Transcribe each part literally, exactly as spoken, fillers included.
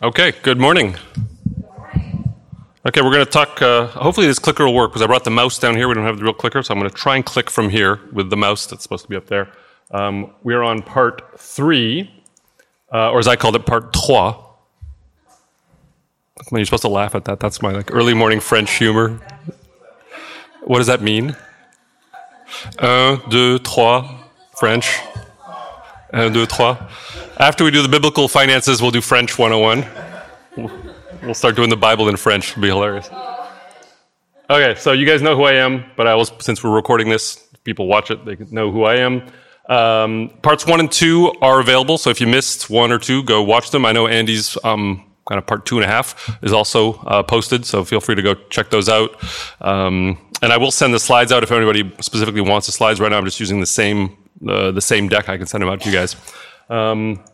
Okay, good morning. Okay, we're going to talk, uh, hopefully this clicker will work because I brought the mouse down here. We don't have the real clicker, so I'm going to try and click from here with the mouse that's supposed to be up there. Um, we are on part three, uh, or as I called it, part trois. You're supposed to laugh at that. That's my like early morning French humor. What does that mean? Un, deux, trois, French. Un, deux, trois. After we do the biblical finances, we'll do French one oh one. We'll start doing the Bible in French. It'll be hilarious. Okay, so you guys know who I am, but I will, since we're recording this, if people watch it, they know who I am. Um, parts one and two are available, so if you missed one or two, go watch them. I know Andy's um, kind of part two and a half is also uh, posted, so feel free to go check those out. Um, and I will send the slides out if anybody specifically wants the slides. Right now, I'm just using the same uh, the same deck. I can send them out to you guys. Um,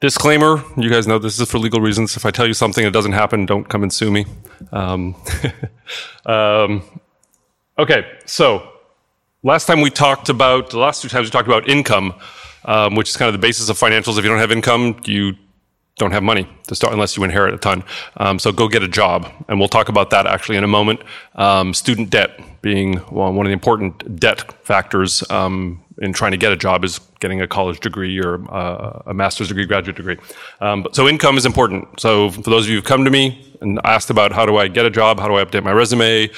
disclaimer, you guys know this is for legal reasons. If I tell you something that doesn't happen, don't come and sue me. Um, um, okay, so last time we talked about, the last two times we talked about income, um, which is kind of the basis of financials. If you don't have income, you don't have money to start unless you inherit a ton. Um, so go get a job. And we'll talk about that actually in a moment. Um, student debt being well, one of the important debt factors um, in trying to get a job is getting a college degree or uh, a master's degree, graduate degree. Um, so income is important. So for those of you who've come to me and asked about how do I get a job, how do I update my resume,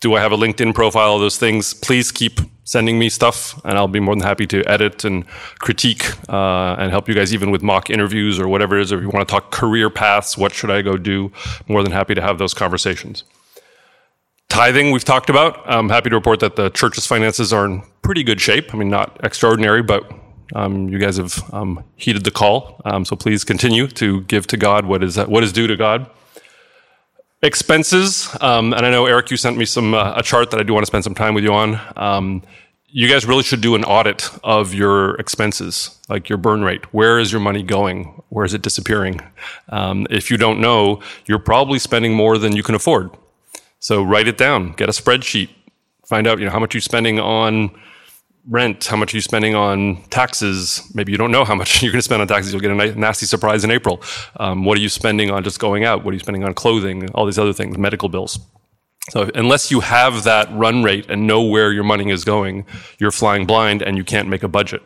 do I have a LinkedIn profile, all those things, please keep sending me stuff, and I'll be more than happy to edit and critique uh, and help you guys even with mock interviews or whatever it is. Or if you want to talk career paths, what should I go do, more than happy to have those conversations. Tithing, we've talked about. I'm happy to report that the church's finances are in pretty good shape. I mean, not extraordinary, but um, you guys have um, heeded the call. Um, so please continue to give to God what is, what is due to God. Expenses, um, and I know, Eric, you sent me some uh, a chart that I do want to spend some time with you on. Um, you guys really should do an audit of your expenses, like your burn rate. Where is your money going? Where is it disappearing? Um, if you don't know, you're probably spending more than you can afford. So write it down. Get a spreadsheet. Find out, you know, how much you're spending on rent, how much are you spending on taxes? Maybe you don't know how much you're going to spend on taxes. You'll get a nasty surprise in April. Um, what are you spending on just going out? What are you spending on clothing? All these other things, medical bills. So unless you have that run rate and know where your money is going, you're flying blind and you can't make a budget.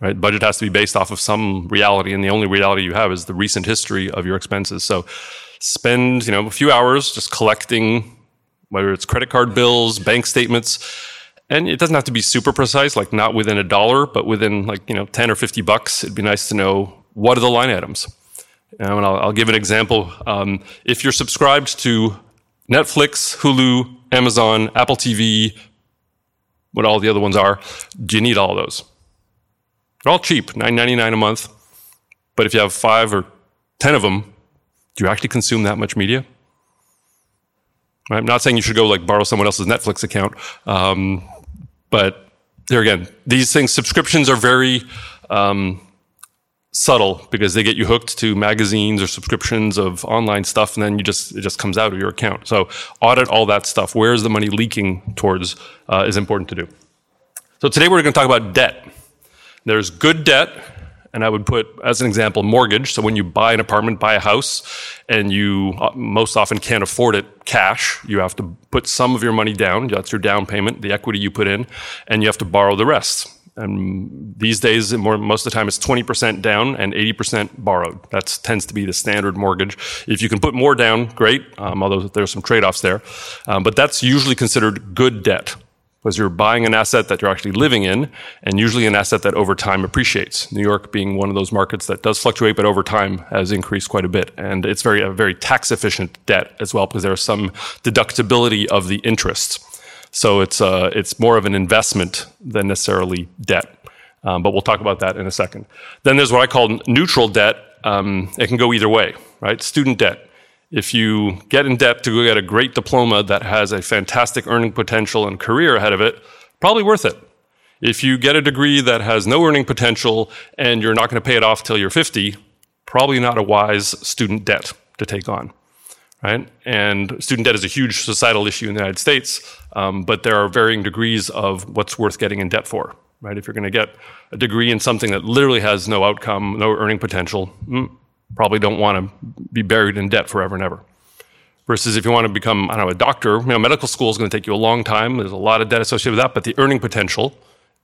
Right? Budget has to be based off of some reality, and the only reality you have is the recent history of your expenses. So spend, you know, a few hours just collecting, whether it's credit card bills, bank statements. And it doesn't have to be super precise, like not within a dollar, but within like, you know, ten or fifty bucks, it'd be nice to know what are the line items. And I'll, I'll give an example. Um, if you're subscribed to Netflix, Hulu, Amazon, Apple T V, what all the other ones are, do you need all those? They're all cheap, nine ninety-nine a month. But if you have five or ten of them, do you actually consume that much media? I'm not saying you should go like borrow someone else's Netflix account. Um, But there again, these things, subscriptions are very um, subtle because they get you hooked to magazines or subscriptions of online stuff, and then you just it just comes out of your account. So audit all that stuff. Where is the money leaking towards uh, is important to do. So today we're going to talk about debt. There's good debt, and I would put, as an example, mortgage. So when you buy an apartment, buy a house, and you most often can't afford it cash, you have to put some of your money down. That's your down payment, the equity you put in, and you have to borrow the rest. And these days, most of the time, it's twenty percent down and eighty percent borrowed. That tends to be the standard mortgage. If you can put more down, great, um, although there's some trade-offs there. Um, but that's usually considered good debt, because you're buying an asset that you're actually living in, and usually an asset that over time appreciates. New York being one of those markets that does fluctuate, but over time has increased quite a bit. And it's very a very tax-efficient debt as well, because there's some deductibility of the interest. So it's uh, it's more of an investment than necessarily debt. Um, but we'll talk about that in a second. Then there's what I call neutral debt. Um, it can go either way, right? Student debt. If you get in debt to go get a great diploma that has a fantastic earning potential and career ahead of it, probably worth it. If you get a degree that has no earning potential and you're not going to pay it off till you're fifty, probably not a wise student debt to take on. Right? And student debt is a huge societal issue in the United States, um, but there are varying degrees of what's worth getting in debt for. Right? If you're going to get a degree in something that literally has no outcome, no earning potential, mm, probably don't want to be buried in debt forever and ever. Versus if you want to become, I don't know, a doctor, you know, medical school is going to take you a long time. There's a lot of debt associated with that, but the earning potential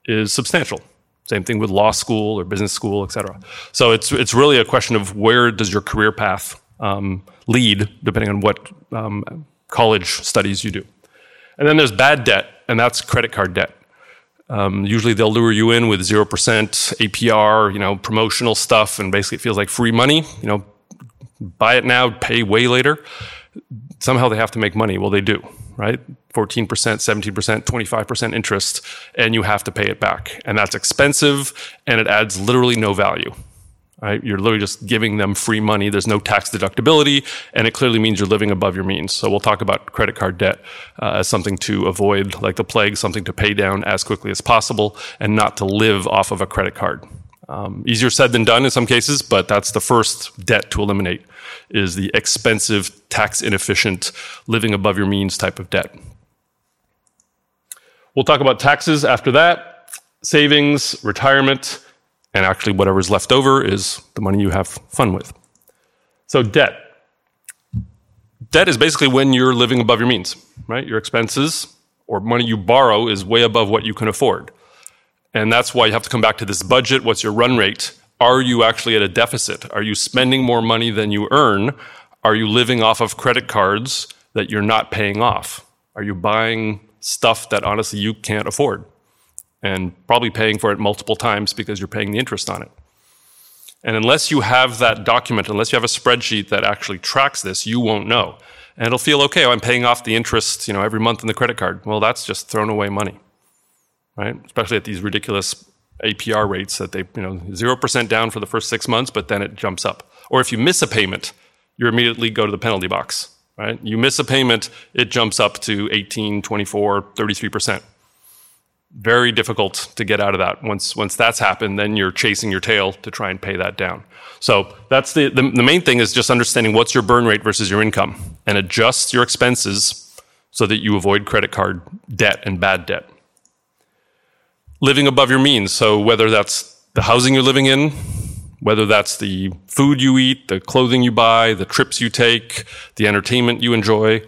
is substantial. Same thing with law school or business school, et cetera. So it's it's really a question of where does your career path um, lead, depending on what um, college studies you do. And then there's bad debt, and that's credit card debt. Um, usually they'll lure you in with zero percent A P R, you know, promotional stuff, and basically it feels like free money. You know, buy it now, pay way later. Somehow they have to make money. Well, they do, right? fourteen percent, seventeen percent, twenty-five percent interest, and you have to pay it back. And that's expensive, and it adds literally no value, right? You're literally just giving them free money. There's no tax deductibility, and it clearly means you're living above your means. So we'll talk about credit card debt uh, as something to avoid, like the plague, something to pay down as quickly as possible, and not to live off of a credit card. Um, easier said than done in some cases, but that's the first debt to eliminate, is the expensive, tax-inefficient, living above your means type of debt. We'll talk about taxes after that, savings, retirement, and actually whatever's left over is the money you have fun with. So debt. Debt is basically when you're living above your means, right? Your expenses or money you borrow is way above what you can afford. And that's why you have to come back to this budget. What's your run rate? Are you actually at a deficit? Are you spending more money than you earn? Are you living off of credit cards that you're not paying off? Are you buying stuff that honestly you can't afford? And probably paying for it multiple times because you're paying the interest on it. And unless you have that document, unless you have a spreadsheet that actually tracks this, you won't know. And it'll feel, okay, well, I'm paying off the interest, you know, every month on the credit card. Well, that's just thrown away money. Right? Especially at these ridiculous A P R rates that they, you know, zero percent down for the first six months, but then it jumps up. Or if you miss a payment, you immediately go to the penalty box, right? You miss a payment, it jumps up to eighteen, twenty-four, thirty-three percent. Very difficult to get out of that. Once once that's happened, then you're chasing your tail to try and pay that down. So that's the the, the main thing is just understanding what's your burn rate versus your income, and adjust your expenses so that you avoid credit card debt and bad debt. Living above your means, so whether that's the housing you're living in, whether that's the food you eat, the clothing you buy, the trips you take, the entertainment you enjoy.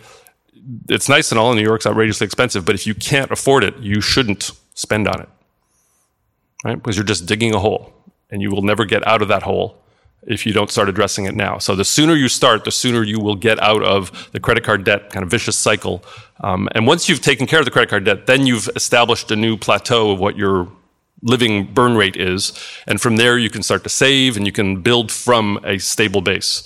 It's nice and all, in New York's outrageously expensive, but if you can't afford it, you shouldn't spend on it, right? Because you're just digging a hole, and you will never get out of that hole if you don't start addressing it now. So the sooner you start, the sooner you will get out of the credit card debt kind of vicious cycle. Um, and once you've taken care of the credit card debt, then you've established a new plateau of what your living burn rate is. And from there, you can start to save and you can build from a stable base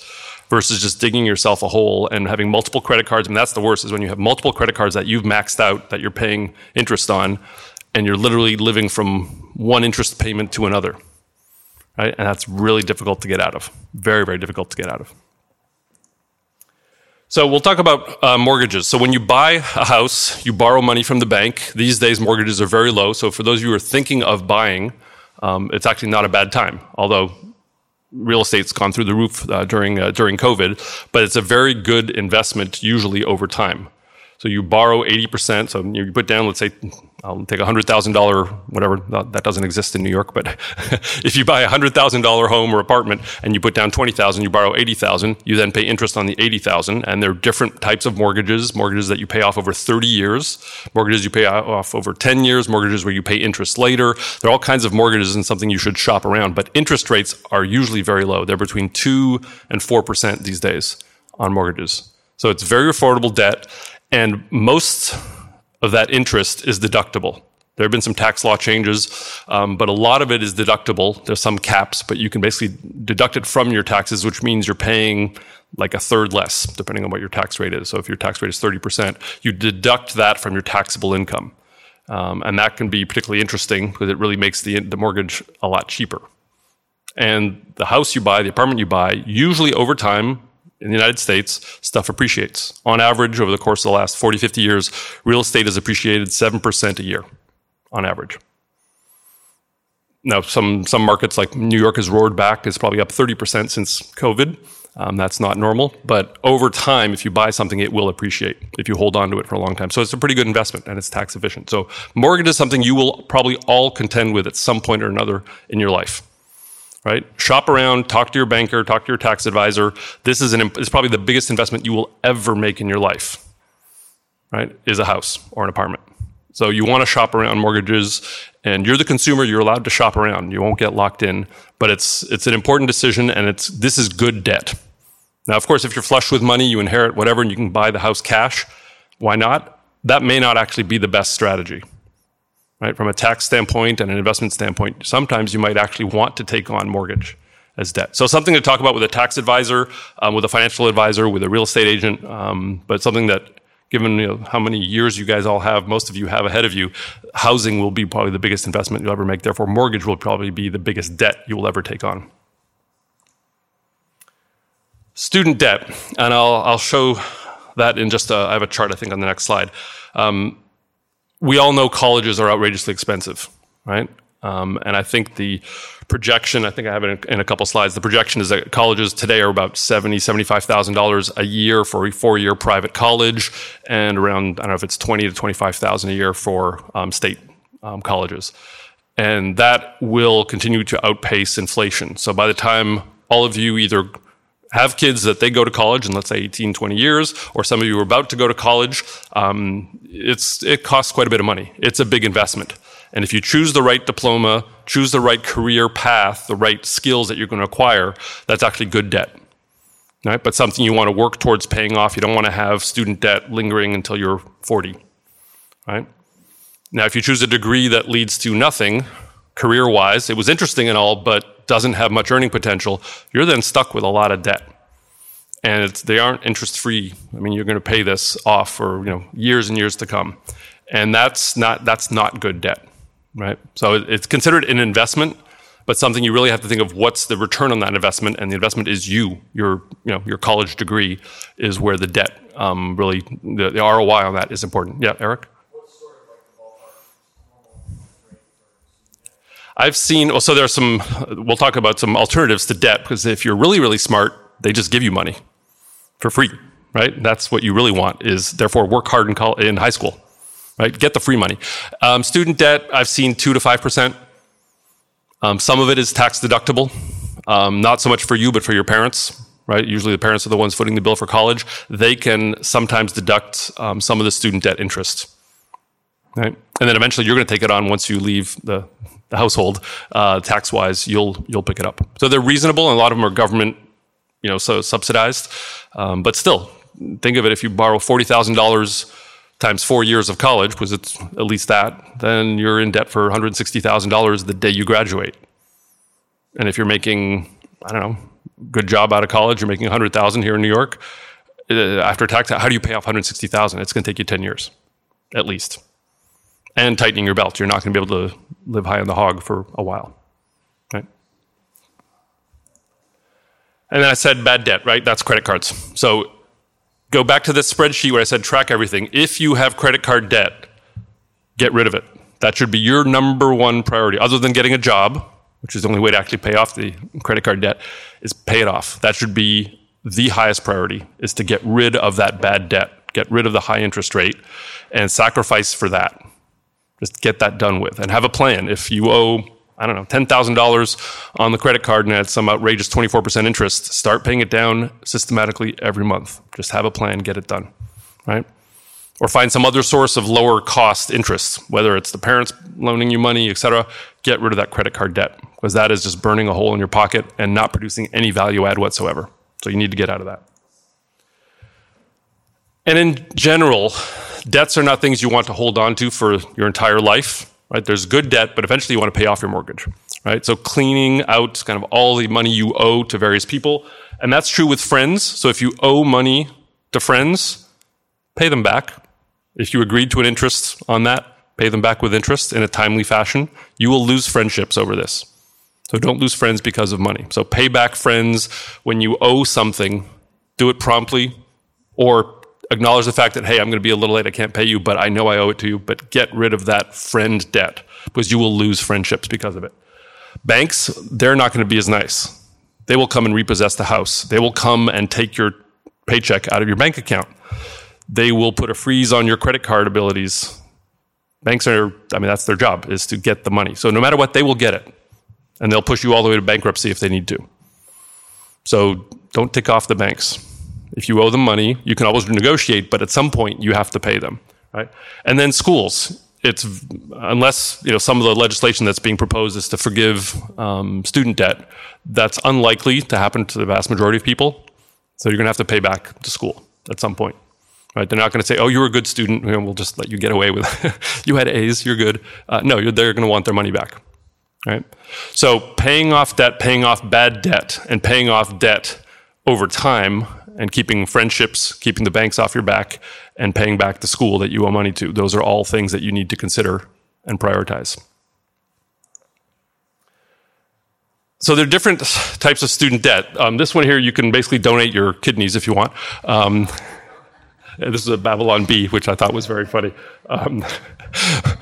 versus just digging yourself a hole and having multiple credit cards. I mean, that's the worst, is when you have multiple credit cards that you've maxed out, that you're paying interest on, and you're literally living from one interest payment to another. Right? And that's really difficult to get out of. Very, very difficult to get out of. So we'll talk about uh, mortgages. So when you buy a house, you borrow money from the bank. These days, mortgages are very low. So for those of you who are thinking of buying, um, it's actually not a bad time, although real estate's gone through the roof uh, during uh, during COVID. But it's a very good investment, usually over time. So you borrow eighty percent. So you put down, let's say, I'll take a one hundred thousand dollars, whatever. That doesn't exist in New York, but if you buy a one hundred thousand dollars home or apartment and you put down twenty thousand dollars, you borrow eighty thousand dollars, you then pay interest on the eighty thousand dollars. And there are different types of mortgages, mortgages that you pay off over thirty years, mortgages you pay off over ten years, mortgages where you pay interest later. There are all kinds of mortgages, and something you should shop around. But interest rates are usually very low. They're between two and four percent these days on mortgages. So it's very affordable debt. And most of that interest is deductible. There have been some tax law changes, um, but a lot of it is deductible. There's some caps, but you can basically deduct it from your taxes, which means you're paying like a third less, depending on what your tax rate is. So if your tax rate is thirty percent, you deduct that from your taxable income. Um, and that can be particularly interesting because it really makes the, the mortgage a lot cheaper. And the house you buy, the apartment you buy, usually over time, in the United States, stuff appreciates. On average, over the course of the last forty, fifty years, real estate has appreciated seven percent a year, on average. Now, some some markets like New York has roared back. It's probably up thirty percent since COVID. Um, that's not normal. But over time, if you buy something, it will appreciate if you hold on to it for a long time. So it's a pretty good investment, and it's tax efficient. So mortgage is something you will probably all contend with at some point or another in your life. right? Shop around, talk to your banker, talk to your tax advisor. This is an, it's probably the biggest investment you will ever make in your life, right? Is a house or an apartment. So you want to shop around mortgages, and you're the consumer, you're allowed to shop around. You won't get locked in, but it's it's an important decision, and it's this is good debt. Now, of course, if you're flush with money, you inherit whatever, and you can buy the house cash, why not? That may not actually be the best strategy, right? From a tax standpoint and an investment standpoint, sometimes you might actually want to take on mortgage as debt. So something to talk about with a tax advisor, um, with a financial advisor, with a real estate agent, um, but something that, given you know, how many years you guys all have, most of you have ahead of you, housing will be probably the biggest investment you'll ever make. Therefore, mortgage will probably be the biggest debt you will ever take on. Student debt, and I'll I'll show that in just a, I have a chart, I think, on the next slide. Um, we all know colleges are outrageously expensive, right? Um, and I think the projection, I think I have it in a couple slides, the projection is that colleges today are about seventy thousand dollars, seventy-five thousand dollars a year for a four-year private college, and around, I don't know if it's twenty thousand to twenty-five thousand dollars a year for um, state um, colleges. And that will continue to outpace inflation. So by the time all of you either have kids that they go to college in, let's say, eighteen, twenty years, or some of you are about to go to college, um, it's it costs quite a bit of money. It's a big investment. And if you choose the right diploma, choose the right career path, the right skills that you're going to acquire, that's actually good debt, right? But something you want to work towards paying off. You don't want to have student debt lingering until you're forty, right? Now, if you choose a degree that leads to nothing career-wise, it was interesting and all, but doesn't have much earning potential, you're then stuck with a lot of debt. And it's, they aren't interest-free. I mean, you're going to pay this off for, you know, years and years to come. And that's not that's not good debt. Right, so it's considered an investment, but something you really have to think of: what's the return on that investment? And the investment is you, your, you know, your college degree is where the debt um, really, the, the R O I on that is important. Yeah, Eric. What sort of like the ballpark? I've seen. Well, so there's some. We'll talk about some alternatives to debt, because if you're really, really smart, they just give you money for free. Right, that's what you really want. Is therefore work hard in college, in high school. Right, get the free money. Um, student debt, I've seen two to five percent. Um, some of it is tax deductible, um, not so much for you, but for your parents, right? Usually the parents are the ones footing the bill for college. They can sometimes deduct um, some of the student debt interest, right? And then eventually you're going to take it on once you leave the, the household. Uh, tax-wise, you'll you'll pick it up. So they're reasonable, and a lot of them are government, you know, so subsidized. Um, but still, think of it: if you borrow forty thousand dollars times four years of college, because it's at least that, then you're in debt for one hundred sixty thousand dollars the day you graduate. And if you're making, I don't know, good job out of college, you're making one hundred thousand dollars here in New York, uh, after tax, how do you pay off one hundred sixty thousand dollars? It's going to take you ten years, at least. And tightening your belt. You're not going to be able to live high on the hog for a while, right? And then I said bad debt, right? That's credit cards. So go back to this spreadsheet where I said track everything. If you have credit card debt, get rid of it. That should be your number one priority. Other than getting a job, which is the only way to actually pay off the credit card debt, is pay it off. That should be the highest priority, is to get rid of that bad debt, get rid of the high interest rate, and sacrifice for that. Just get that done with. And have a plan. If you owe, I don't know, ten thousand dollars on the credit card and at some outrageous twenty-four percent interest, start paying it down systematically every month. Just have a plan, get it done, right? Or find some other source of lower cost interest, whether it's the parents loaning you money, et cetera. Get rid of that credit card debt, because that is just burning a hole in your pocket and not producing any value add whatsoever. So you need to get out of that. And in general, debts are not things you want to hold on to for your entire life. Right? There's good debt, but eventually you want to pay off your mortgage, right? So cleaning out kind of all the money you owe to various people. And that's true with friends. So if you owe money to friends, pay them back. If you agreed to an interest on that, pay them back with interest in a timely fashion. You will lose friendships over this. So don't lose friends because of money. So pay back friends when you owe something. Do it promptly, or acknowledge the fact that, hey, I'm going to be a little late, I can't pay you, but I know I owe it to you. But get rid of that friend debt, because you will lose friendships because of it. Banks, they're not going to be as nice. They will come and repossess the house. They will come and take your paycheck out of your bank account. They will put a freeze on your credit card abilities. Banks are, I mean, that's their job, is to get the money. So no matter what, they will get it. and they'll push you all the way to bankruptcy if they need to. So don't tick off the banks. If you owe them money, you can always negotiate, but at some point you have to pay them, right? And then schools. It's unless you know some of the legislation that's being proposed is to forgive um, student debt. That's unlikely to happen to the vast majority of people. So you're going to have to pay back to school at some point, right? They're not going to say, "Oh, you were a good student. We'll just let you get away with it. You had A's. You're good." Uh, no, you're, they're going to want their money back, right? So paying off debt, paying off bad debt, and paying off debt over time, and keeping friendships, keeping the banks off your back, and paying back the school that you owe money to. Those are all things that you need to consider and prioritize. So there are different types of student debt. Um, this one here, you can basically donate your kidneys if you want. Um, this is a Babylon Bee, which I thought was very funny. Um,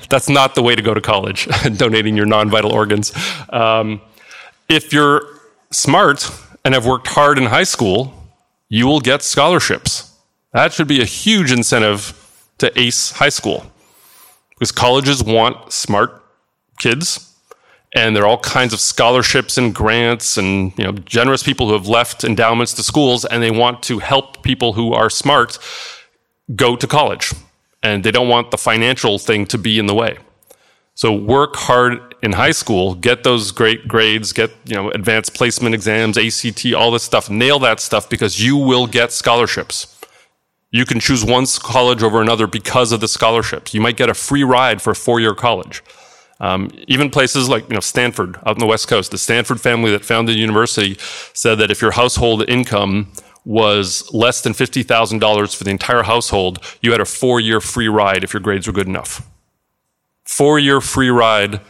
that's not the way to go to college, donating your non-vital organs. Um, if you're smart and have worked hard in high school, you will get scholarships. That should be a huge incentive to ace high school, because colleges want smart kids, and there are all kinds of scholarships and grants and you know generous people who have left endowments to schools, and they want to help people who are smart go to college, and they don't want the financial thing to be in the way. So work hard in high school, get those great grades, get you know advanced placement exams, A C T, all this stuff. Nail that stuff, because you will get scholarships. You can choose one college over another because of the scholarships. You might get a free ride for a four-year college. Um, even places like you know Stanford out on the West Coast, the Stanford family that founded the university said that if your household income was less than fifty thousand dollars for the entire household, you had a four-year free ride if your grades were good enough. Four-year free ride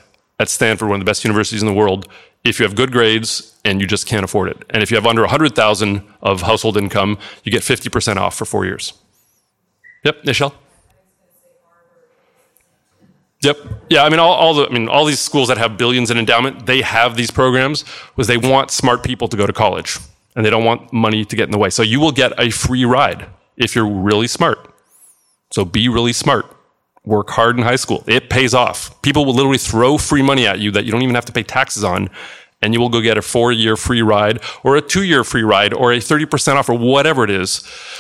at Stanford, one of the best universities in the world, if you have good grades and you just can't afford it. And if you have under one hundred thousand dollars of household income, you get fifty percent off for four years. Yep, Nichelle? Yep. Yeah, I mean, all, all the, I mean, all these schools that have billions in endowment, they have these programs because they want smart people to go to college, and they don't want money to get in the way. So you will get a free ride if you're really smart. So be really smart. Work hard in high school. It pays off. People will literally throw free money at you that you don't even have to pay taxes on, and you will go get a four-year free ride or a two-year free ride or a thirty percent off or whatever it is.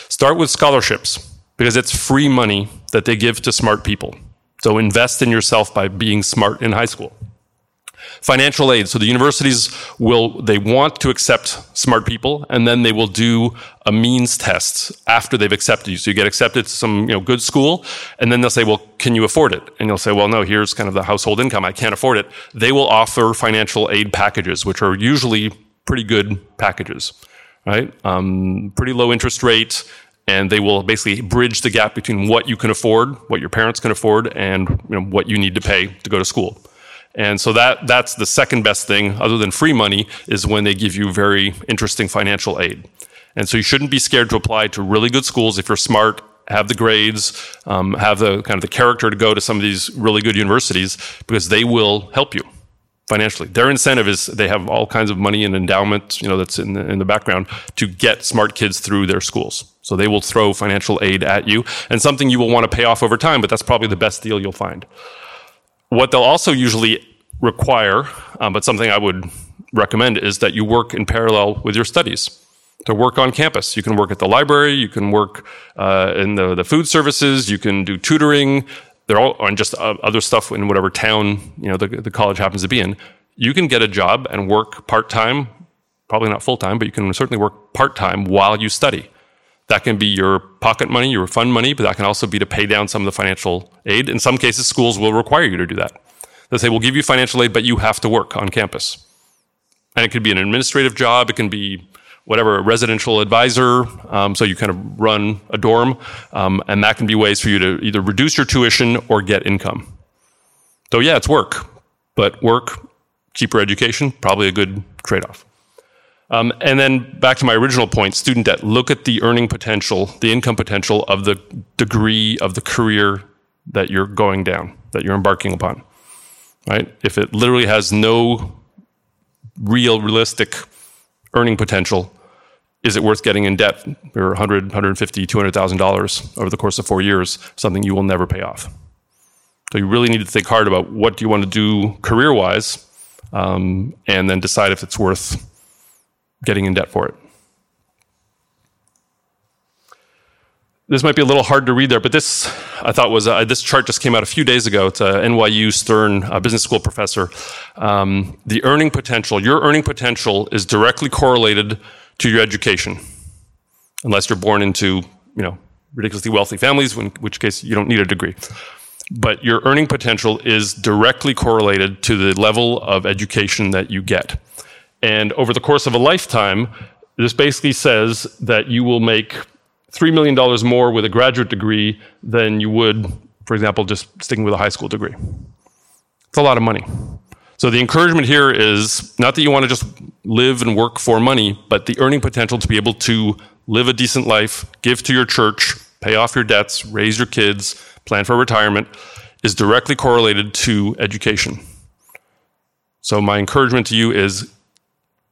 Start with scholarships, because it's free money that they give to smart people. So invest in yourself by being smart in high school. Financial aid. So the universities will, they want to accept smart people, and then they will do a means test after they've accepted you. So you get accepted to some you know good school, and then they'll say, well, can you afford it? And you'll say, well, no, here's kind of the household income. I can't afford it. They will offer financial aid packages, which are usually pretty good packages, right? Um, pretty low interest rate, and they will basically bridge the gap between what you can afford, what your parents can afford, and you know, what you need to pay to go to school. And so that that's the second best thing, other than free money, is when they give you very interesting financial aid. And so you shouldn't be scared to apply to really good schools if you're smart, have the grades, um, have the kind of the character to go to some of these really good universities, because they will help you financially. Their incentive is they have all kinds of money and endowment, you know, that's in the, in the background to get smart kids through their schools. So they will throw financial aid at you, and something you will want to pay off over time, but that's probably the best deal you'll find. What they'll also usually require, um, but something I would recommend, is that you work in parallel with your studies. To work on campus, you can work at the library, you can work uh, in the, the food services, you can do tutoring, they're all on just uh, other stuff in whatever town you know the, the college happens to be in. You can get a job and work part-time, probably not full-time, but you can certainly work part-time while you study. That can be your pocket money, your fund money, but that can also be to pay down some of the financial aid. In some cases, schools will require you to do that. They'll say, we'll give you financial aid, but you have to work on campus. And it could be an administrative job. It can be whatever, a residential advisor. Um, so you kind of run a dorm. Um, and that can be ways for you to either reduce your tuition or get income. So yeah, it's work. But work, cheaper education, probably a good trade-off. Um, and then back to my original point, student debt. Look at the earning potential, the income potential of the degree of the career that you're going down, that you're embarking upon, right? If it literally has no real, realistic earning potential, is it worth getting in debt for one hundred thousand dollars, one hundred fifty thousand dollars, two hundred thousand dollars over the course of four years, something you will never pay off? So you really need to think hard about what do you want to do career-wise, um, and then decide if it's worth getting in debt for it. This might be a little hard to read there, but this I thought was uh, this chart just came out a few days ago. It's a N Y U Stern uh, business school professor. Um, the earning potential, your earning potential, is directly correlated to your education, unless you're born into you know ridiculously wealthy families, in which case you don't need a degree. But your earning potential is directly correlated to the level of education that you get, and over the course of a lifetime, this basically says that you will make three million dollars more with a graduate degree than you would, for example, just sticking with a high school degree. It's a lot of money. So the encouragement here is not that you want to just live and work for money, but the earning potential to be able to live a decent life, give to your church, pay off your debts, raise your kids, plan for retirement, is directly correlated to education. So my encouragement to you is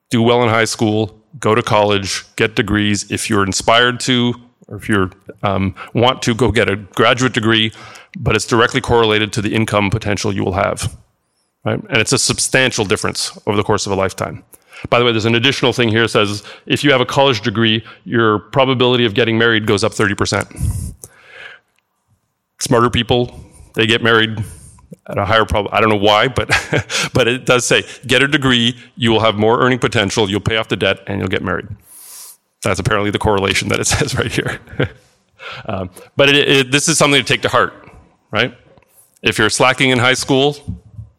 do well in high school, go to college, get degrees. If you're inspired to, or if you um, want to, go get a graduate degree, but it's directly correlated to the income potential you will have. Right? And it's a substantial difference over the course of a lifetime. By the way, there's an additional thing here that says, if you have a college degree, your probability of getting married goes up thirty percent. Smarter people, they get married at a higher problem. I don't know why, but but it does say, get a degree, you will have more earning potential, you'll pay off the debt, and you'll get married. That's apparently the correlation that it says right here. um, but it, it, this is something to take to heart, right? If you're slacking in high school,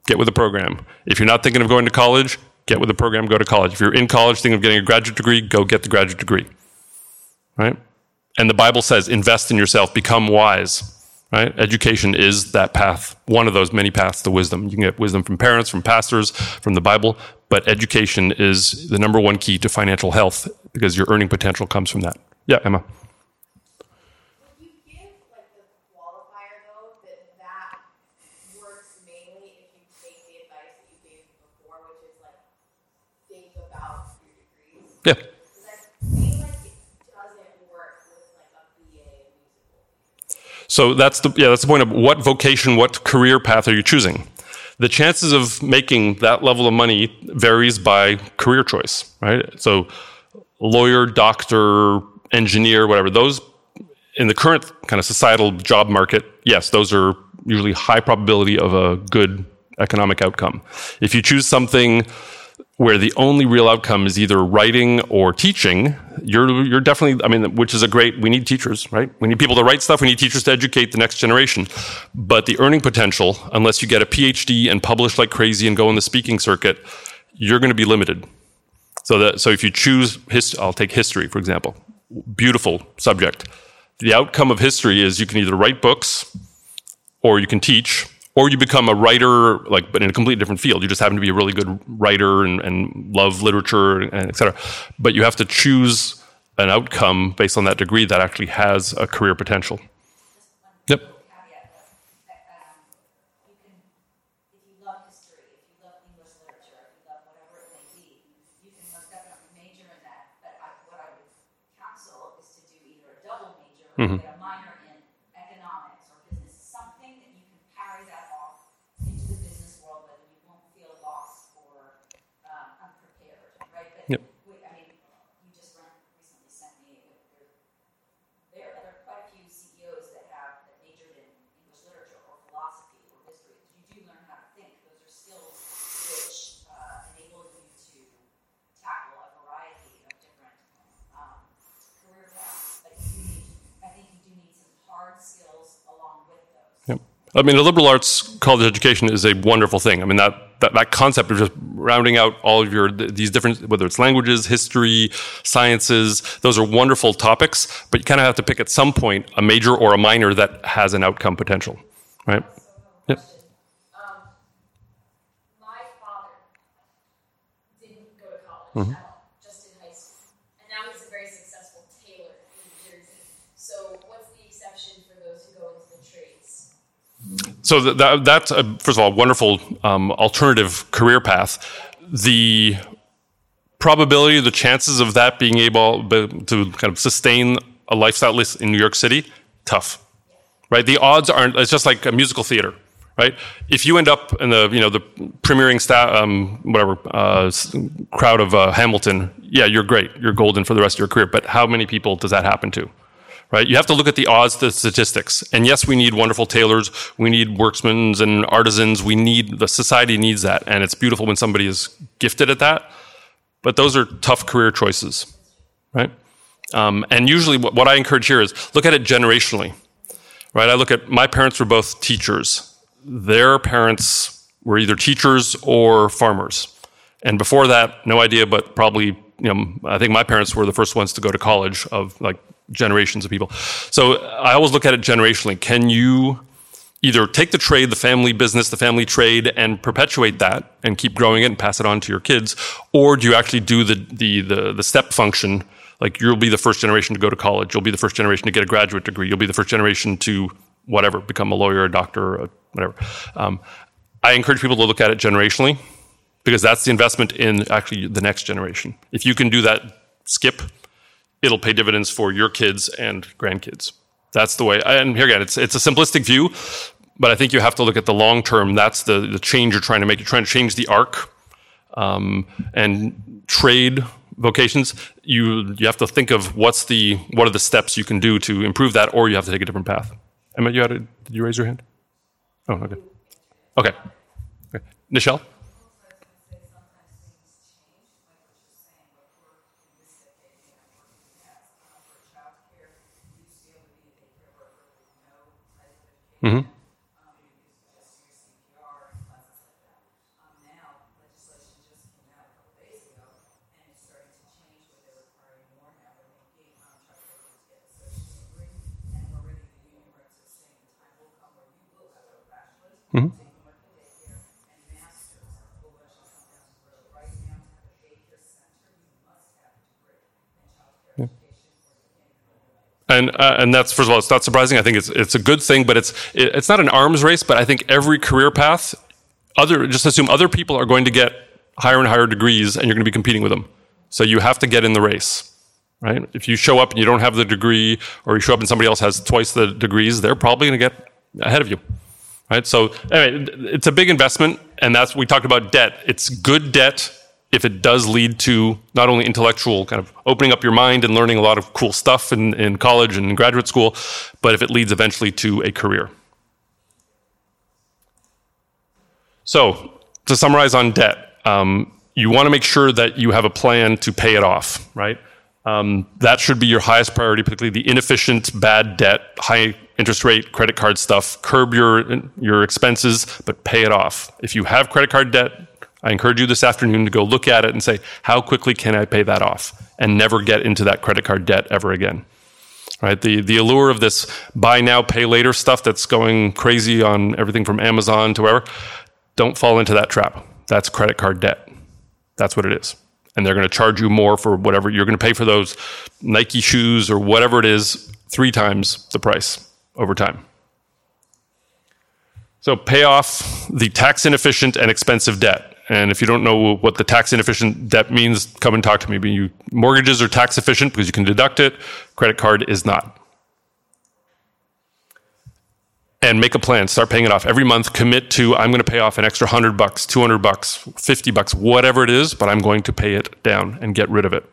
get with a program. If you're not thinking of going to college, get with a program, go to college. If you're in college thinking of getting a graduate degree, go get the graduate degree, right? And the Bible says, invest in yourself, become wise. Right? Education is that path, one of those many paths to wisdom. You can get wisdom from parents, from pastors, from the Bible, but education is the number one key to financial health because your earning potential comes from that. Yeah, Emma? Would you give like the qualifier though that that works mainly if you take the advice that you gave before, which is like think about your degrees? Yeah. Because I feel like it doesn't work with like a B A. So that's the yeah that's the point of what vocation, what career path are you choosing? The chances of making that level of money varies by career choice, right? So lawyer, doctor, engineer, whatever, those in the current kind of societal job market, yes, those are usually high probability of a good economic outcome. If you choose something where the only real outcome is either writing or teaching, you're you're definitely, I mean, which is a great, we need teachers, right? We need people to write stuff, we need teachers to educate the next generation. But the earning potential, unless you get a P H D and publish like crazy and go on the speaking circuit, you're going to be limited. So that so if you choose, hist- I'll take history, for example, beautiful subject. The outcome of history is you can either write books or you can teach, or you become a writer, like, but in a completely different field. You just happen to be a really good writer and, and love literature, and et cetera. But you have to choose an outcome based on that degree that actually has a career potential. Yep. Mm-hmm. I mean, the liberal arts college education is a wonderful thing. I mean, that, that, that concept of just rounding out all of your, these different, whether it's languages, history, sciences, those are wonderful topics, but you kind of have to pick at some point a major or a minor that has an outcome potential, right? Yep. Um, my father didn't go to college mm-hmm. at all, just in high school. And now he's a very successful tailor in New Jersey. So what's the exception for those who go into the trades? So that, that's, a, first of all, a wonderful um, alternative career path. The probability, the chances of that being able to kind of sustain a lifestyle in New York City, tough, right? The odds aren't, it's just like a musical theater, right? If you end up in the, you know, the premiering sta- um, whatever uh, crowd of uh, Hamilton, yeah, you're great. You're golden for the rest of your career. But how many people does that happen to? Right? You have to look at the odds, the statistics. And yes, we need wonderful tailors. We need worksmen and artisans. We need, the society needs that. And it's beautiful when somebody is gifted at that. But those are tough career choices, right? Um, and usually what, what I encourage here is look at it generationally, right? I look at, my parents were both teachers. Their parents were either teachers or farmers. And before that, no idea, but probably, you know, I think my parents were the first ones to go to college of like generations of people. So I always look at it generationally. Can you either take the trade, the family business, the family trade, and perpetuate that and keep growing it and pass it on to your kids? Or do you actually do the the the, the step function? Like you'll be the first generation to go to college. You'll be the first generation to get a graduate degree. You'll be the first generation to whatever, become a lawyer, a doctor, or whatever. Um, I encourage people to look at it generationally because that's the investment in actually the next generation. If you can do that skip, it'll pay dividends for your kids and grandkids. That's the way. And here again, it's it's a simplistic view, but I think you have to look at the long term. That's the, the change you're trying to make. You're trying to change the arc um, and trade vocations. You you have to think of what's the what are the steps you can do to improve that, or you have to take a different path. Emma, you had a, did you raise your hand? Oh, okay. Okay. okay. Nichelle? Mm-hmm. Mm-hmm. Yeah. And uh, and that's, first of all, it's not surprising. I think it's it's a good thing, but it's it, it's not an arms race. But I think every career path, other just assume other people are going to get higher and higher degrees, and you're going to be competing with them. So you have to get in the race. Right? If you show up and you don't have the degree, or you show up and somebody else has twice the degrees, they're probably going to get ahead of you. Right, so anyway, it's a big investment, and that's we talked about debt. It's good debt if it does lead to not only intellectual kind of opening up your mind and learning a lot of cool stuff in, in college and in graduate school, but if it leads eventually to a career. So to summarize on debt, um, you want to make sure that you have a plan to pay it off. Right, um, that should be your highest priority, particularly the inefficient, bad debt, high interest rate, credit card stuff. Curb your your expenses, but pay it off. If you have credit card debt, I encourage you this afternoon to go look at it and say, how quickly can I pay that off? And never get into that credit card debt ever again. Right? The the allure of this buy now, pay later stuff that's going crazy on everything from Amazon to wherever, don't fall into that trap. That's credit card debt. That's what it is. And they're going to charge you more for whatever. You're going to pay for those Nike shoes or whatever it is three times the price over time. So pay off the tax inefficient and expensive debt. And if you don't know what the tax inefficient debt means, come and talk to me. You, mortgages are tax efficient because you can deduct it. Credit card is not. And make a plan. Start paying it off every month. Commit to, I'm going to pay off an extra one hundred bucks, two hundred bucks, fifty bucks, whatever it is, but I'm going to pay it down and get rid of it.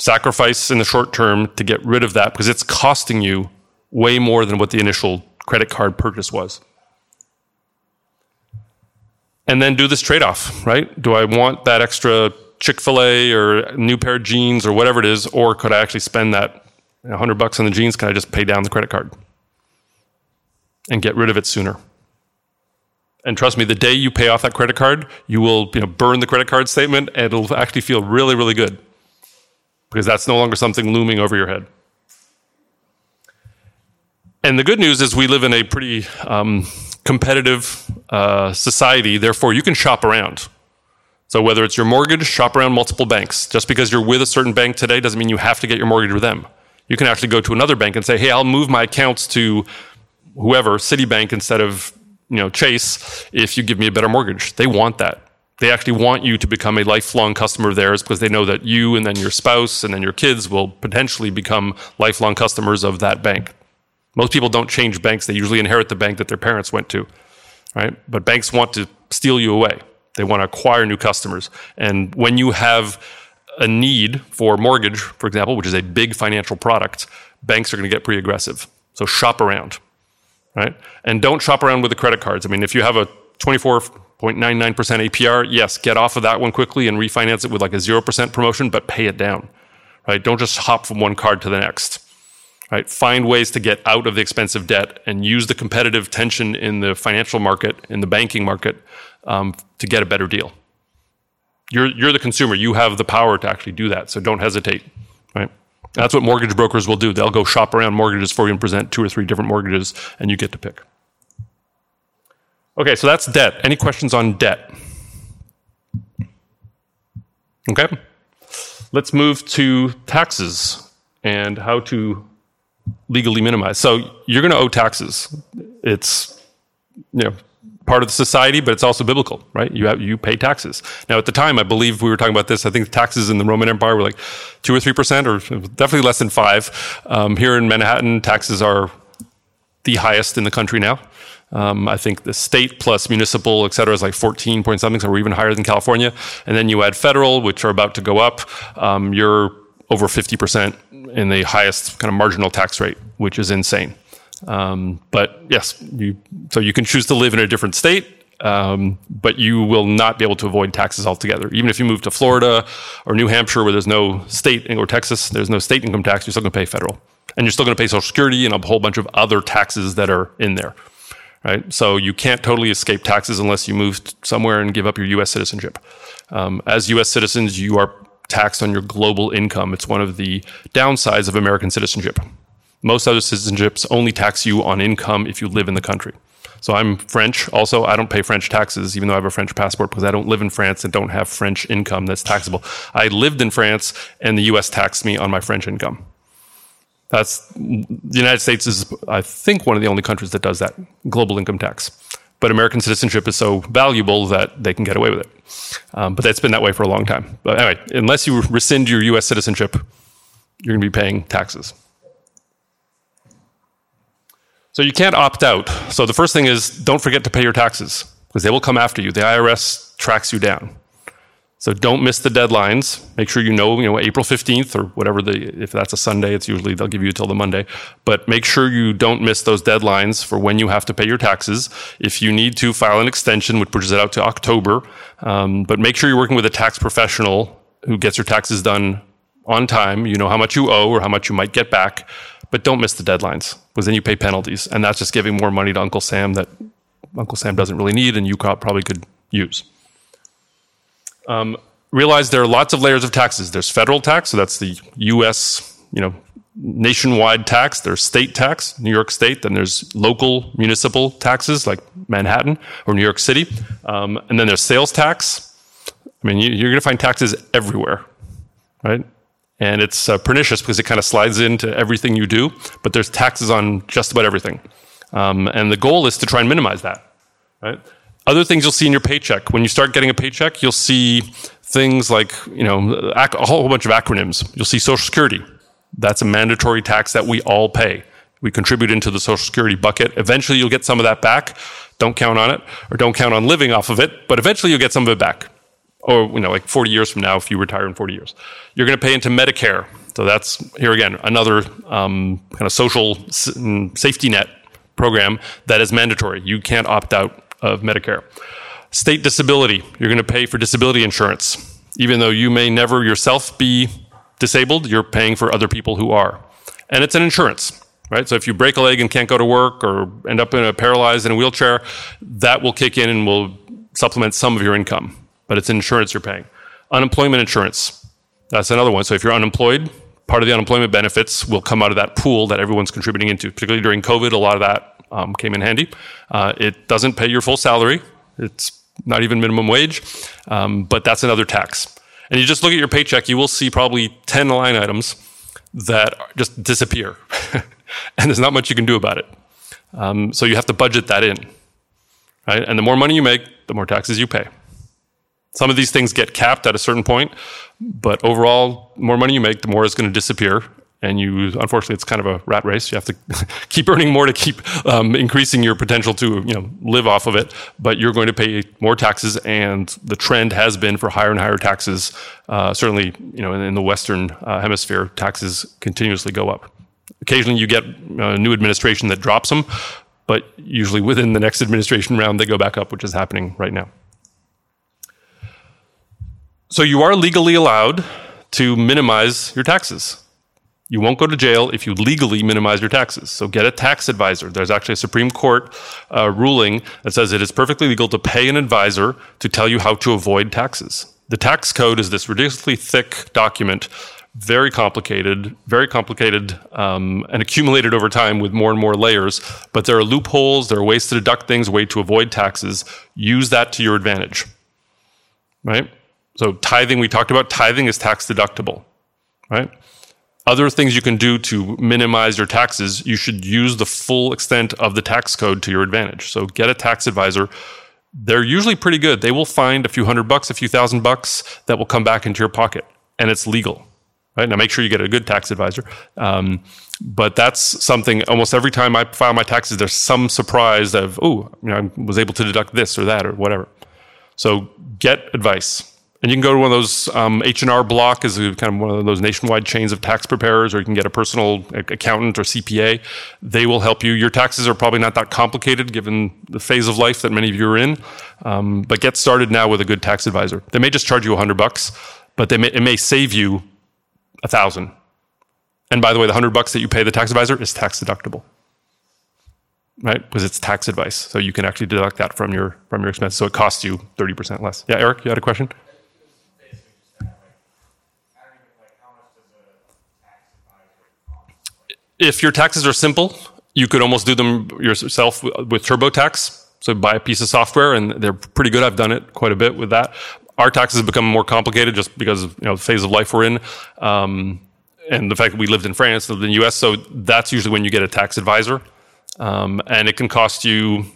Sacrifice in the short term to get rid of that because it's costing you way more than what the initial credit card purchase was. And then do this trade-off, right? Do I want that extra Chick-fil-A or a new pair of jeans or whatever it is, or could I actually spend that one hundred bucks on the jeans? Can I just pay down the credit card and get rid of it sooner? And trust me, the day you pay off that credit card, you will, you know, burn the credit card statement, and it'll actually feel really, really good because that's no longer something looming over your head. And the good news is we live in a pretty um, competitive uh, society. Therefore, you can shop around. So whether it's your mortgage, shop around multiple banks. Just because you're with a certain bank today doesn't mean you have to get your mortgage with them. You can actually go to another bank and say, hey, I'll move my accounts to whoever, Citibank instead of, you know, Chase, if you give me a better mortgage. They want that. They actually want you to become a lifelong customer of theirs because they know that you and then your spouse and then your kids will potentially become lifelong customers of that bank. Most people don't change banks. They usually inherit the bank that their parents went to. right? But banks want to steal you away. They want to acquire new customers. And when you have a need for mortgage, for example, which is a big financial product, banks are going to get pretty aggressive. So shop around, right? And don't shop around with the credit cards. I mean, if you have a twenty-four point nine nine percent A P R, yes, get off of that one quickly and refinance it with like a zero percent promotion, but pay it down, right? Don't just hop from one card to the next, right? Find ways to get out of the expensive debt and use the competitive tension in the financial market, in the banking market, um, to get a better deal. You're you're the consumer. You have the power to actually do that, so don't hesitate, right? That's what mortgage brokers will do. They'll go shop around mortgages for you and present two or three different mortgages, and you get to pick. Okay, so that's debt. Any questions on debt? Okay. Let's move to taxes and how to legally minimize. So you're going to owe taxes. It's, you know, part of the society, but it's also biblical, right? You have, you pay taxes. Now, at the time, I believe we were talking about this. I think taxes in the Roman Empire were like two or three percent, or definitely less than five. Um, here in Manhattan, taxes are the highest in the country now. Um, I think the state plus municipal, et cetera, is like fourteen point something, so we're even higher than California. And then you add federal, which are about to go up. Um, you're over fifty percent in the highest kind of marginal tax rate, which is insane. Um, but yes, you, so you can choose to live in a different state, um, but you will not be able to avoid taxes altogether. Even if you move to Florida or New Hampshire, where there's no state, or Texas, there's no state income tax, you're still going to pay federal. And you're still going to pay Social Security and a whole bunch of other taxes that are in there, right? So you can't totally escape taxes unless you move somewhere and give up your U S citizenship. Um, as U S citizens, you are taxed on your global income. It's one of the downsides of American citizenship. Most other citizenships only tax you on income if you live in the country. So I'm French. Also, I don't pay French taxes, even though I have a French passport, because I don't live in France and don't have French income that's taxable. I lived in France, and the U S taxed me on my French income. That's, the United States is, I think, one of the only countries that does that, global income tax. But American citizenship is so valuable that they can get away with it. Um, but that's been that way for a long time. But anyway, unless you rescind your U S citizenship, you're going to be paying taxes. So you can't opt out. So the first thing is, don't forget to pay your taxes, because they will come after you. The I R S tracks you down. So don't miss the deadlines. Make sure you know, you know, April fifteenth or whatever the, if that's a Sunday, it's usually, they'll give you till the Monday. But make sure you don't miss those deadlines for when you have to pay your taxes. If you need to, file an extension, which pushes it out to October. Um, but make sure you're working with a tax professional who gets your taxes done on time. You know how much you owe or how much you might get back. But don't miss the deadlines, because then you pay penalties. And that's just giving more money to Uncle Sam that Uncle Sam doesn't really need and you probably could use. Um, realize there are lots of layers of taxes. There's federal tax, so that's the U S, you know, nationwide tax. There's state tax, New York State. Then there's local municipal taxes like Manhattan or New York City. Um, and then there's sales tax. I mean, you're going to find taxes everywhere, right? And it's uh, pernicious because it kind of slides into everything you do, but there's taxes on just about everything. Um, and the goal is to try and minimize that, right? Other things you'll see in your paycheck. When you start getting a paycheck, you'll see things like, you know, ac- a whole bunch of acronyms. You'll see Social Security. That's a mandatory tax that we all pay. We contribute into the Social Security bucket. Eventually, you'll get some of that back. Don't count on it, or don't count on living off of it, but eventually you'll get some of it back. Or, you know, like forty years from now, if you retire in forty years, you're going to pay into Medicare. So that's, here again, another um, kind of social s- safety net program that is mandatory. You can't opt out of Medicare. State disability, you're going to pay for disability insurance. Even though you may never yourself be disabled, you're paying for other people who are. And it's an insurance, right? So if you break a leg and can't go to work or end up in a paralyzed in a wheelchair, that will kick in and will supplement some of your income. But it's insurance you're paying. Unemployment insurance, that's another one. So if you're unemployed, part of the unemployment benefits will come out of that pool that everyone's contributing into. Particularly during COVID, a lot of that um, came in handy. Uh, it doesn't pay your full salary. It's not even minimum wage, um, but that's another tax. And you just look at your paycheck, you will see probably ten line items that just disappear. And there's not much you can do about it. Um, so you have to budget that in, right? And the more money you make, the more taxes you pay. Some of these things get capped at a certain point, but overall, the more money you make, the more it's going to disappear, And you, unfortunately, it's kind of a rat race. You have to keep earning more to keep um, increasing your potential to, you know, live off of it. But you're going to pay more taxes, and the trend has been for higher and higher taxes. Uh, certainly, you know, in, in the Western uh, hemisphere, taxes continuously go up. Occasionally, you get a new administration that drops them, but usually within the next administration round, they go back up, which is happening right now. So you are legally allowed to minimize your taxes. You won't go to jail if you legally minimize your taxes. So get a tax advisor. There's actually a Supreme Court uh, ruling that says it is perfectly legal to pay an advisor to tell you how to avoid taxes. The tax code is this ridiculously thick document, very complicated, very complicated, um, and accumulated over time with more and more layers. But there are loopholes, there are ways to deduct things, ways to avoid taxes. Use that to your advantage, right? So tithing, we talked about, tithing is tax deductible, right? Other things you can do to minimize your taxes, you should use the full extent of the tax code to your advantage. So get a tax advisor. They're usually pretty good. They will find a few hundred bucks, a few thousand bucks that will come back into your pocket, and it's legal. Right? Now, make sure you get a good tax advisor. Um, but that's something, almost every time I file my taxes, there's some surprise of, oh, you know, I was able to deduct this or that or whatever. So get advice. And you can go to one of those, um, H and R Block is kind of one of those nationwide chains of tax preparers, or you can get a personal accountant or C P A. They will help you. Your taxes are probably not that complicated given the phase of life that many of you are in. Um, but get started now with a good tax advisor. They may just charge you a hundred bucks, but they may, it may save you a thousand. And by the way, the hundred bucks that you pay the tax advisor is tax deductible, right? Because it's tax advice. So you can actually deduct that from your, from your expense. So it costs you thirty percent less. Yeah, Eric, you had a question? If your taxes are simple, you could almost do them yourself with TurboTax. So buy a piece of software, and they're pretty good. I've done it quite a bit with that. Our taxes have become more complicated just because of, you know, the phase of life we're in, um, and the fact that we lived in France, lived in the U S. So that's usually when you get a tax advisor, um, and it can cost you,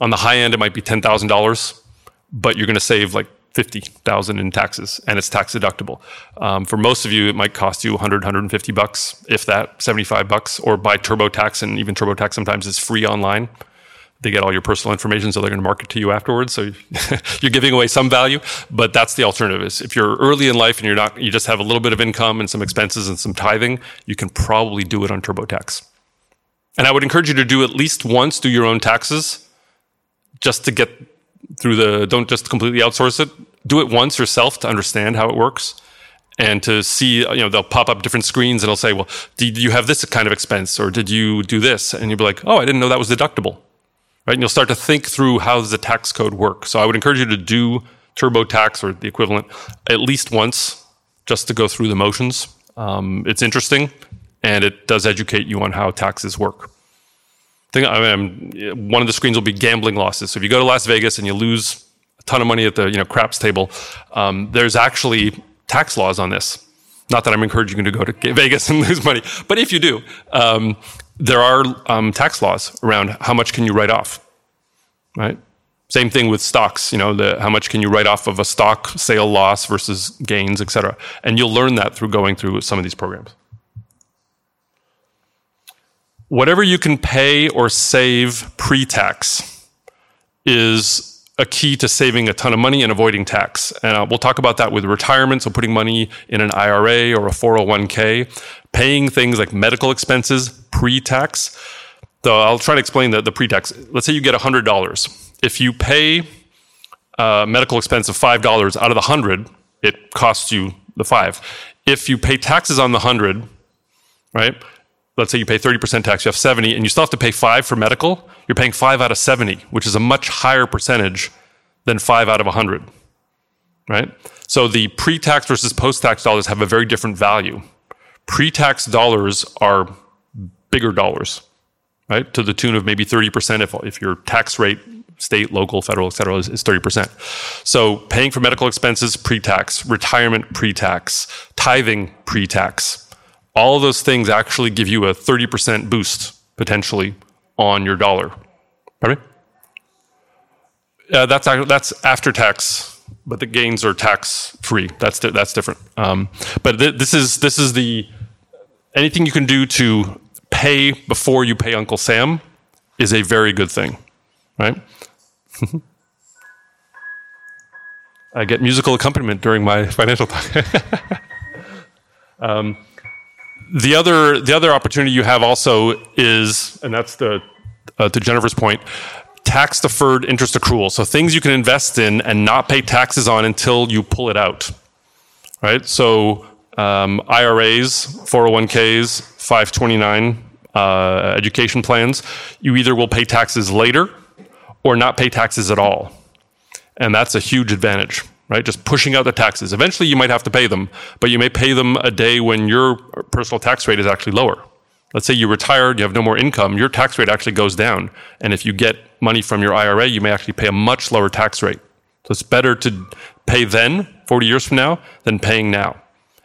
on the high end, it might be ten thousand dollars, but you're going to save like fifty thousand in taxes, and it's tax deductible. Um, for most of you, it might cost you one hundred, one hundred fifty bucks, if that, seventy-five bucks, or buy TurboTax, and even TurboTax sometimes is free online. They get all your personal information, so they're going to market to you afterwards. So you're giving away some value, but that's the alternative. Is if you're early in life and you're not, you just have a little bit of income and some expenses and some tithing, you can probably do it on TurboTax. And I would encourage you to do at least once, do your own taxes, just to get through the, don't just completely outsource it. Do it once yourself to understand how it works, and to see, you know, they'll pop up different screens and they'll say, well, did you have this kind of expense, or did you do this? And you'll be like, oh, I didn't know that was deductible, right? And you'll start to think through how does the tax code work. So I would encourage you to do TurboTax or the equivalent at least once, just to go through the motions. Um, it's interesting, and it does educate you on how taxes work. I mean, one of the screens will be gambling losses. So if you go to Las Vegas and you lose a ton of money at the, you know, craps table, um, there's actually tax laws on this. Not that I'm encouraging you to go to Vegas and lose money, but if you do, um, there are um, tax laws around how much can you write off, right? Same thing with stocks. You know, the, how much can you write off of a stock sale loss versus gains, et cetera. And you'll learn that through going through some of these programs. Whatever you can pay or save pre-tax is a key to saving a ton of money and avoiding tax. And uh, we'll talk about that with retirement, so putting money in an I R A or a four oh one k, paying things like medical expenses pre-tax. So I'll try to explain the, the pre-tax. Let's say you get one hundred dollars. If you pay a medical expense of five dollars out of the one hundred, it costs you the five. If you pay taxes on the one hundred, right? Let's say you pay thirty percent tax, you have seventy, and you still have to pay five for medical, you're paying five out of seventy, which is a much higher percentage than five out of one hundred, right? So the pre-tax versus post-tax dollars have a very different value. Pre-tax dollars are bigger dollars, right? To the tune of maybe thirty percent if, if your tax rate, state, local, federal, et cetera, is, is thirty percent. So paying for medical expenses, pre-tax, retirement, pre-tax, tithing, pre-tax. All of those things actually give you a thirty percent boost, potentially, on your dollar. Pardon me? Uh, that's, that's after tax, but the gains are tax-free. That's that's different. Um, but th- this is this is the anything you can do to pay before you pay Uncle Sam is a very good thing, right? I get musical accompaniment during my financial talk. um, the other the other opportunity you have also is, and that's the uh, to Jennifer's point, tax deferred interest accrual. So things you can invest in and not pay taxes on until you pull it out, right? So um, I R As, four oh one k's, five twenty-nine uh, education plans, you either will pay taxes later or not pay taxes at all. And that's a huge advantage, right? Just pushing out the taxes. Eventually, you might have to pay them, but you may pay them a day when your personal tax rate is actually lower. Let's say you retired, you have no more income, your tax rate actually goes down. And if you get money from your I R A, you may actually pay a much lower tax rate. So it's better to pay then, forty years from now, than paying now.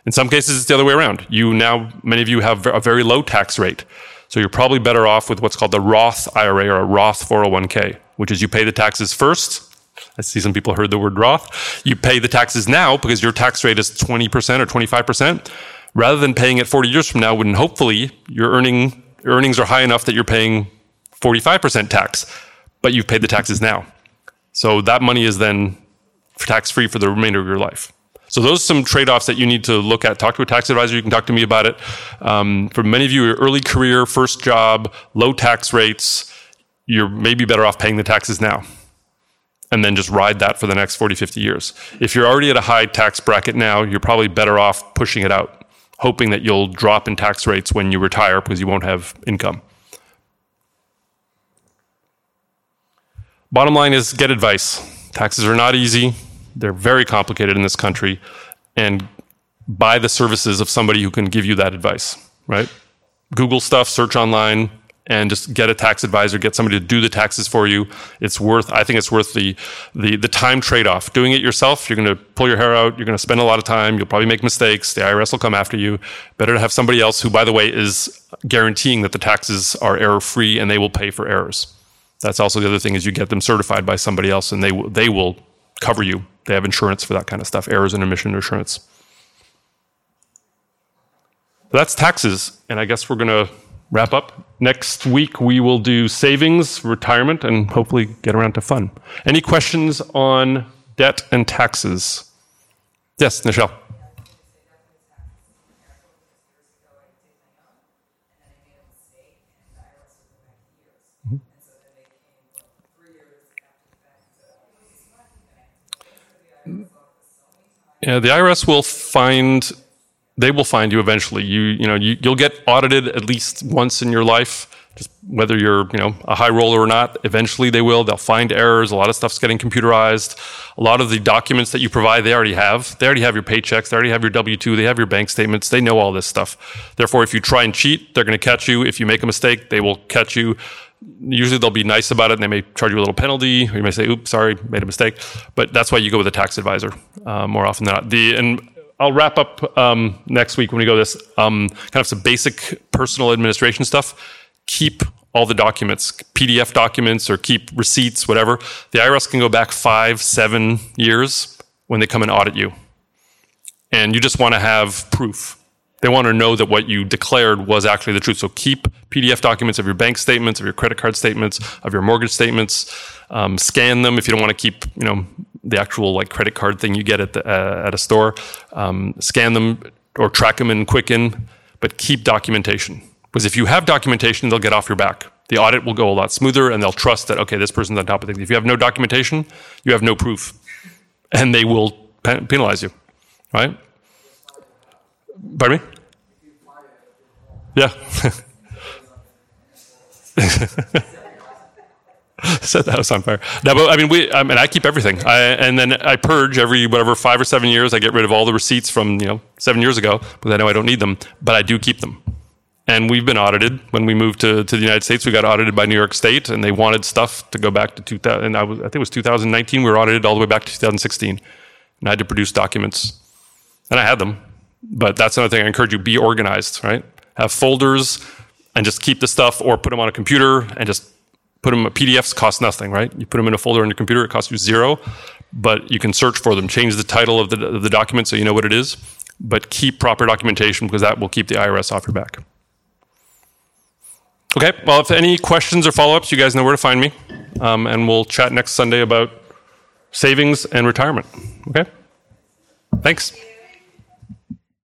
In some cases, it's the other way around. You now, many of you have a very low tax rate. So you're probably better off with what's called the Roth I R A or a Roth four oh one k, which is you pay the taxes first. I see some people heard the word Roth. You pay the taxes now because your tax rate is twenty percent or twenty-five percent, rather than paying it forty years from now when hopefully your earning your earnings are high enough that you're paying forty-five percent tax, but you've paid the taxes now. So that money is then tax-free for the remainder of your life. So those are some trade-offs that you need to look at. Talk to a tax advisor. You can talk to me about it. Um, for many of you, your early career, first job, low tax rates, you're maybe better off paying the taxes now, and then just ride that for the next forty, fifty years. If you're already at a high tax bracket now, you're probably better off pushing it out, hoping that you'll drop in tax rates when you retire because you won't have income. Bottom line is, get advice. Taxes are not easy. They're very complicated in this country. And buy the services of somebody who can give you that advice, right? Google stuff, search online, and just get a tax advisor, get somebody to do the taxes for you. It's worth, I think it's worth the the, the time trade-off. Doing it yourself, you're going to pull your hair out, you're going to spend a lot of time, you'll probably make mistakes, the I R S will come after you. Better to have somebody else who, by the way, is guaranteeing that the taxes are error-free and they will pay for errors. That's also the other thing, is you get them certified by somebody else and they, w- they will cover you. They have insurance for that kind of stuff, errors and omission insurance. So that's taxes, and I guess we're going to wrap up. Next week, we will do savings, retirement, and hopefully get around to fun. Any questions on debt and taxes? Yes, Nichelle. Yeah, the I R S will find... They will find you eventually. You you know you, you'll get audited at least once in your life. Just whether you're you know a high roller or not, eventually they will. They'll find errors. A lot of stuff's getting computerized. A lot of the documents that you provide, they already have. They already have your paychecks. They already have your W two. They have your bank statements. They know all this stuff. Therefore, if you try and cheat, they're going to catch you. If you make a mistake, they will catch you. Usually they'll be nice about it, and they may charge you a little penalty, or you may say, "Oops, sorry, made a mistake." But that's why you go with a tax advisor uh, more often than not. The and. I'll wrap up um, next week when we go this, um, kind of some basic personal administration stuff. Keep all the documents, P D F documents, or keep receipts, whatever. The I R S can go back five, seven years when they come and audit you. And you just want to have proof. They want to know that what you declared was actually the truth. So keep P D F documents of your bank statements, of your credit card statements, of your mortgage statements. Um, scan them if you don't want to keep, you know, the actual like credit card thing you get at the, uh, at a store. Um, scan them or track them in Quicken, but keep documentation. Because if you have documentation, they'll get off your back. The audit will go a lot smoother, and they'll trust that, okay, this person's on top of things. If you have no documentation, you have no proof, and they will pen- penalize you, right? Pardon me? Yeah. Set the house on fire. No, but I mean, we. I mean, I keep everything, I, and then I purge every whatever five or seven years. I get rid of all the receipts from you know seven years ago because I know I don't need them, but I do keep them. And we've been audited. When we moved to, to the United States, we got audited by New York State, and they wanted stuff to go back to two thousand. And I was, I think it was two thousand nineteen. We were audited all the way back to two thousand sixteen, and I had to produce documents, and I had them. But that's another thing I encourage you, be organized, right? Have folders and just keep the stuff, or put them on a computer and just put them, P D Fs cost nothing, right? You put them in a folder on your computer, it costs you zero, but you can search for them, change the title of the, of the document so you know what it is. but keep proper documentation because that will keep the I R S off your back. Okay, well, if any questions or follow-ups, you guys know where to find me, um, and we'll chat next Sunday about savings and retirement. Okay? Thanks.